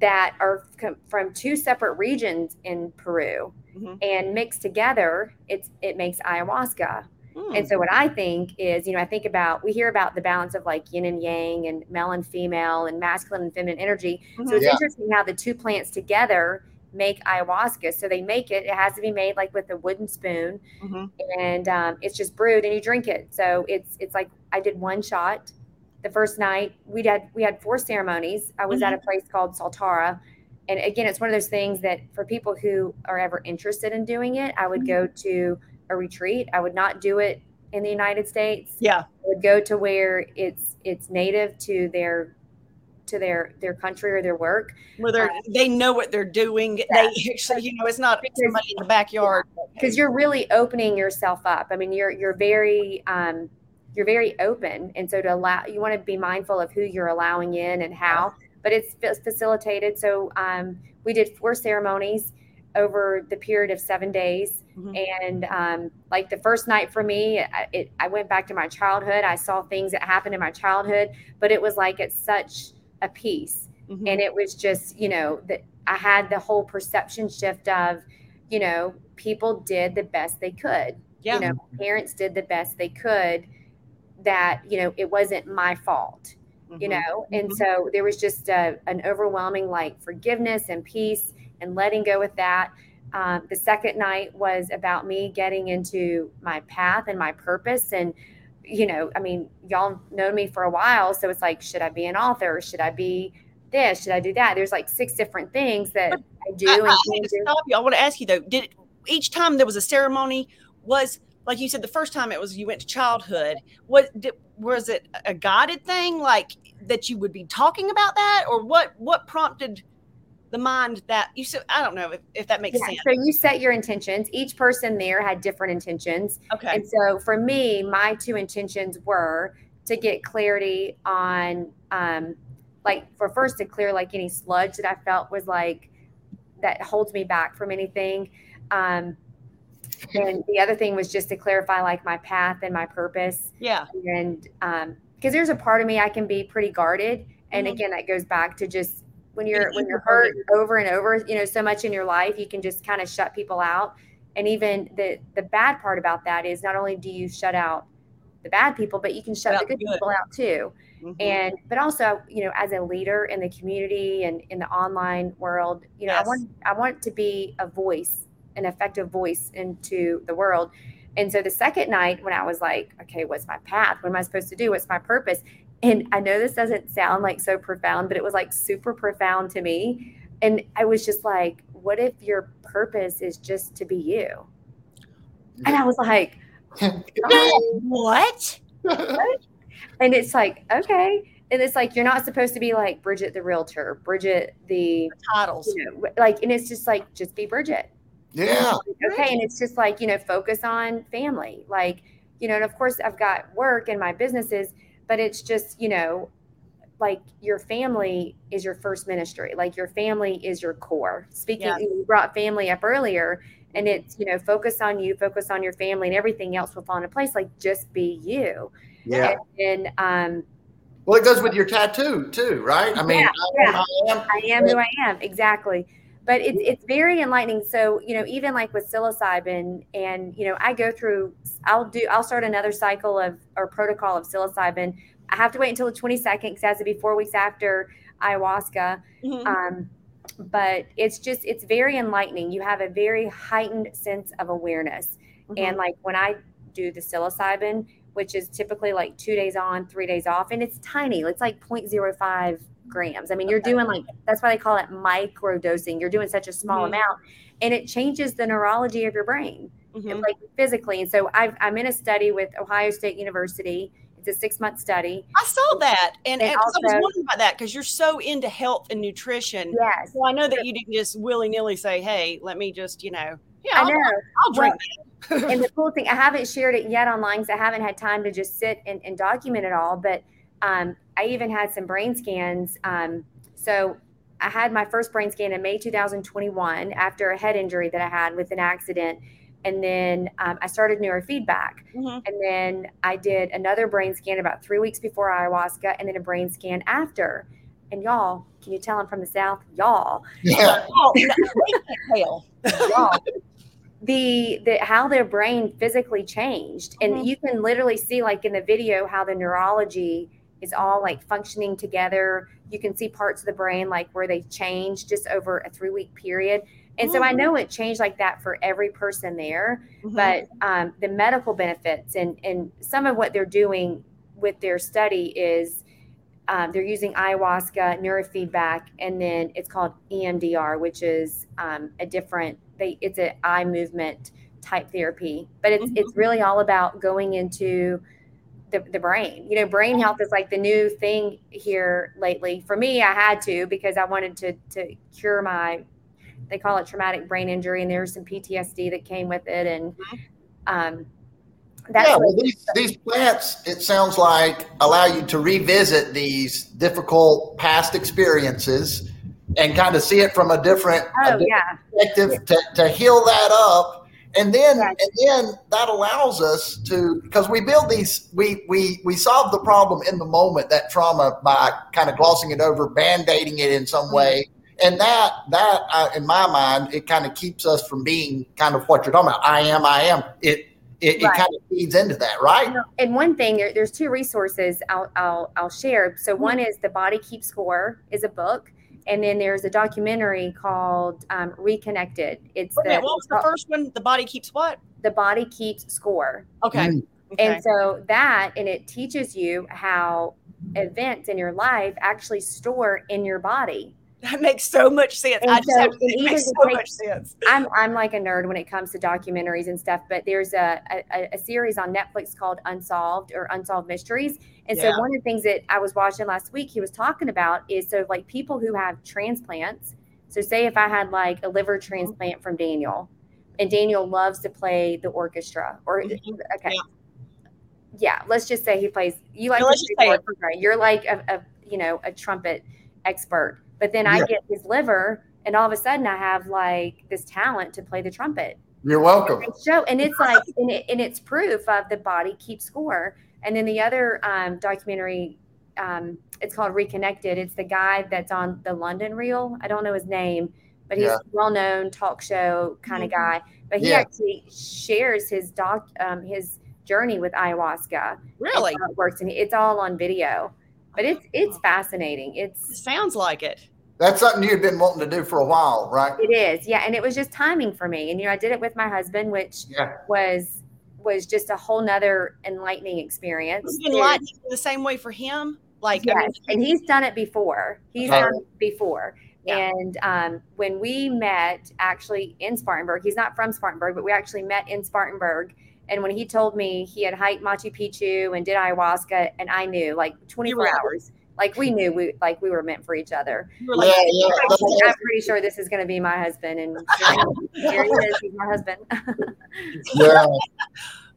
that are from two separate regions in Peru, and mixed together, it makes ayahuasca. And so what I think is, you know, we hear about the balance of like yin and yang and male and female and masculine and feminine energy. So it's interesting how the two plants together make ayahuasca. So they make it, it has to be made like with a wooden spoon, and it's just brewed and you drink it. So it's like, I did one shot the first night. We had four ceremonies. I was at a place called Saltara. And again, it's one of those things that for people who are ever interested in doing it, I would go to a retreat. I would not do it in the United States. I would go to where it's native to their to their country or their work. Where they know what they're doing. Yeah. They actually, it's not somebody in the backyard. Because you're really opening yourself up. I mean, you're very open. And so you want to be mindful of who you're allowing in and how, but it's facilitated. So we did 4 ceremonies over the period of 7 days. Mm-hmm. And like the first night for me, I went back to my childhood. I saw things that happened in my childhood, but it was like, it's such a peace. Mm-hmm. And it was just, that I had the whole perception shift of, people did the best they could. Yeah. Parents did the best they could, that, it wasn't my fault, mm-hmm. And mm-hmm. so there was just an overwhelming forgiveness and peace and letting go with that. The second night was about me getting into my path and my purpose. And, y'all know me for a while. So it's like, should I be an author? Should I be this? Should I do that? There's 6 different things that I do. I want to ask you though, did each time there was a ceremony was, like you said, the first time it was you went to childhood. Was it a guided thing, like that you would be talking about that, or what prompted the mind that you said? I don't know if that makes sense. So you set your intentions. Each person there had different intentions. Okay. And so for me, my 2 intentions were to get clarity on, to clear any sludge that I felt was that holds me back from anything. And the other thing was just to clarify my path and my purpose. Yeah. And because there's a part of me, I can be pretty guarded. And mm-hmm. again, that goes back to just when you're hurt over and over, so much in your life, you can just kind of shut people out. And even the bad part about that is not only do you shut out the bad people, but you can shut the good people out too. Mm-hmm. And but also, as a leader in the community and in the online world, yes. I want to be a voice, an effective voice into the world. And so the second night when I was okay, what's my path? What am I supposed to do? What's my purpose? And I know this doesn't sound so profound, but it was super profound to me. And I was just what if your purpose is just to be you? And I was what? And it's okay. And it's you're not supposed to be Bridgitte the realtor, Bridgitte the titles, and it's just just be Bridgitte. Yeah. Okay. And it's just focus on family, and of course I've got work and my businesses, but it's just, your family is your first ministry. Your family is your core. Speaking, yes. You brought family up earlier, and it's, focus on you, focus on your family, and everything else will fall into place. Just be you. Yeah. And well, it goes with your tattoo too, right? I mean, yeah. I am who I am. Exactly. But it's very enlightening. So, even with psilocybin and, I go through, I'll start another cycle or protocol of psilocybin. I have to wait until the 22nd because it has to be 4 weeks after ayahuasca. Mm-hmm. But it's very enlightening. You have a very heightened sense of awareness. Mm-hmm. And when I do the psilocybin, which is typically 2 days on, 3 days off, and it's tiny, it's 0.05 grams. I mean, you're doing that's why they call it micro dosing. You're doing such a small mm-hmm. amount, and it changes the neurology of your brain mm-hmm. and physically. And so I'm in a study with Ohio State University. It's a 6-month study. I saw that. And also, I was wondering about that because you're so into health and nutrition. Yes. So I know that you didn't just willy nilly say, hey, let me just, I'll drink that. And the cool thing, I haven't shared it yet online because I haven't had time to just sit and document it all. But I even had some brain scans. So I had my first brain scan in May 2021 after a head injury that I had with an accident. And then I started neurofeedback. Mm-hmm. And then I did another brain scan about 3 weeks before ayahuasca and then a brain scan after. And y'all, can you tell I'm from the South? Y'all. Yeah. Y'all. How their brain physically changed. And mm-hmm. you can literally see in the video how the neurology is all functioning together. You can see parts of the brain where they change just over a 3-week period. And so I know it changed that for every person there, mm-hmm. but the medical benefits and some of what they're doing with their study is they're using ayahuasca, neurofeedback, and then it's called EMDR, which is it's an eye movement type therapy, but it's really all about going into the brain. You know, brain health is like the new thing here lately. For me, I had to, because I wanted to cure my, they call it traumatic brain injury, and there was some PTSD that came with it. And that's these plants, it sounds like, allow you to revisit these difficult past experiences and kind of see it from a different perspective to heal that up. And then, and then that allows us to, because we build these, we solve the problem in the moment, that trauma, by kind of glossing it over, band-aiding it in some way. And that in my mind, it kind of keeps us from being kind of what you're talking about. I am. It kind of feeds into that, right? And one thing, there's two resources I'll share. So one is The Body Keeps Score is a book. And then there's a documentary called Reconnected. What was the first one? The Body Keeps what? The Body Keeps Score. Okay. Mm-hmm. Okay. And so it teaches you how events in your life actually store in your body. That makes so much sense. It makes so much sense. I'm like a nerd when it comes to documentaries and stuff, but there's a series on Netflix called Unsolved Mysteries. And so one of the things that I was watching last week, he was talking about is, so like people who have transplants. So say if I had like a liver transplant from Daniel, and Daniel loves to play the orchestra let's just say he plays, orchestra. You're like a trumpet expert. But then I get his liver, and all of a sudden I have like this talent to play the trumpet. You're welcome. And it's like, and it's proof of The Body Keeps Score. And then the other documentary, it's called Reconnected. It's the guy that's on the London Reel. I don't know his name, but he's a well-known talk show kind of guy. But he actually shares his journey with ayahuasca. Really? How it works, and it's all on video. But it's fascinating. It sounds like it. That's something you've been wanting to do for a while, right? It is, yeah. And it was just timing for me. And, I did it with my husband, which was just a whole nother enlightening experience. Enlightening the same way for him? And he's done it before. Yeah. And when we met actually in Spartanburg, he's not from Spartanburg, but we actually met in Spartanburg. And when he told me he had hiked Machu Picchu and did ayahuasca, and I knew, like 24 hours, like we knew we were meant for each other. I'm pretty sure this is going to be my husband, and here he is, he's my husband.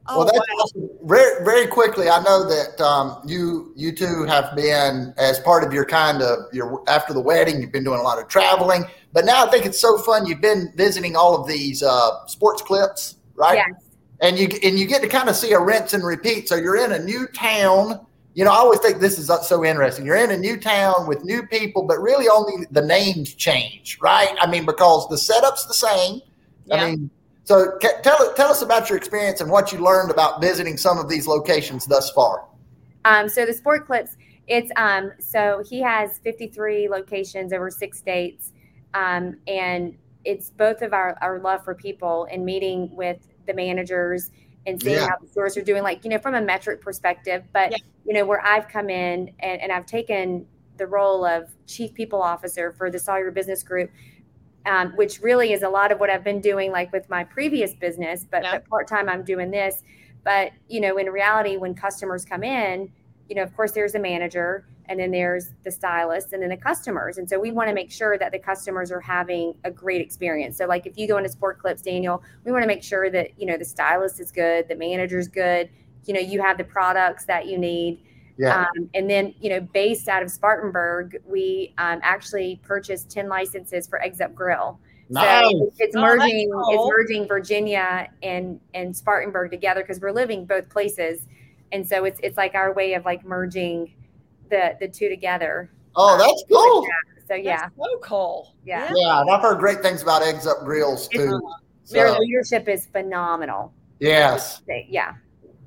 Well, that's awesome. Very, very quickly, I know that you two have been, as part of your after the wedding, you've been doing a lot of traveling, but now I think it's so fun. You've been visiting all of these sports clips, right? Yes. And you get to kind of see a rinse and repeat. So you're in a new town. I always think this is so interesting. You're in a new town with new people, but really only the names change, right? I mean, because the setup's the same. Yeah. I mean, so tell us about your experience and what you learned about visiting some of these locations thus far. So the Sport Clips, it's so he has 53 locations over 6 states, and it's both of our love for people and meeting with the managers and seeing how the stores are doing, like, from a metric perspective, but where I've come in and I've taken the role of chief people officer for the Sawyer Business Group, which really is a lot of what I've been doing, like with my previous business, but part-time I'm doing this, but in reality, when customers come in, of course there's a manager, and then there's the stylist, and then the customers. And so we want to make sure that the customers are having a great experience. So like if you go into Sport Clips, Daniel, we want to make sure that, the stylist is good, the manager's good, you have the products that you need. Yeah. And then, based out of Spartanburg, we actually purchased 10 licenses for Eggs Up Grill. Nice. So it's merging Virginia and Spartanburg together, because we're living both places. And so it's like our way of like merging the two together. Oh, that's cool. That's so cool. Yeah. And I've heard great things about Eggs Up Grills too. Their leadership is phenomenal. Yes. Yeah.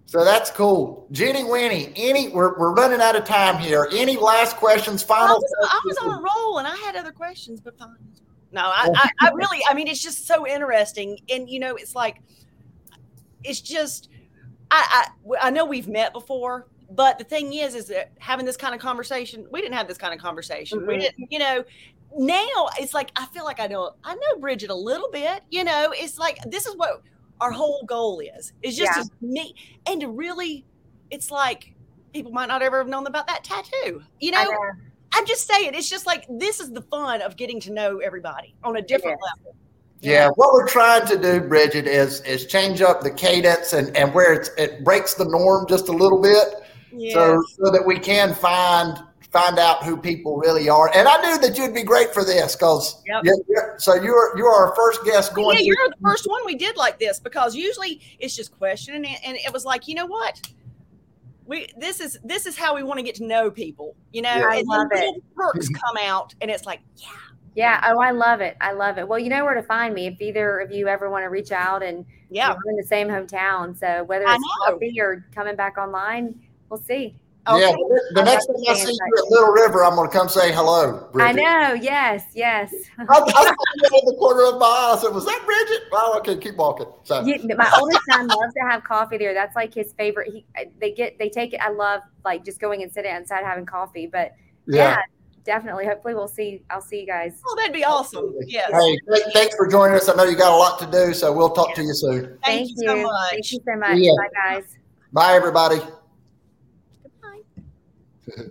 So that's cool. Jenny Winnie, we're running out of time here. Any last questions? I was on a roll and I had other questions, but fine. No, I really, it's just so interesting. And it's like, it's just, I know we've met before, but the thing is that having this kind of conversation, we didn't have this kind of conversation. Mm-hmm. We didn't, now it's like, I feel like I know Bridgitte a little bit, it's like, this is what our whole goal is just to meet and to really, it's like, people might not ever have known about that tattoo. You know, I'm just saying, it's just like, this is the fun of getting to know everybody on a different level. Yeah, what we're trying to do, Bridgitte, is change up the cadence and where it breaks the norm just a little bit, so that we can find out who people really are. And I knew that you'd be great for this because you're our first guest going. Yeah, you're the first one we did like this, because usually it's just questioning, and it was like, you know what, this is how we want to get to know people. You know, I love it. Perks come out, and it's like, yeah. Yeah. Oh, I love it. I love it. Well, you know where to find me if either of you ever want to reach out, and we're in the same hometown. So whether it's coffee or coming back online, we'll see. Okay. Yeah. The next time I see you at Little River, I'm going to come say hello, Bridgitte. I know. Yes. Yes. I saw you in the corner of my eye. I said, was that Bridgitte? Oh, okay. Keep walking. So. My oldest son loves to have coffee there. That's like his favorite. They take it. I love like just going and sitting outside having coffee, but yeah. Definitely. Hopefully I'll see you guys. Oh, that'd be awesome. Yes. Hey, thanks for joining us. I know you got a lot to do, so we'll talk to you soon. Thank you so much. Thank you so much. Yeah. Bye, guys. Bye, everybody. Goodbye.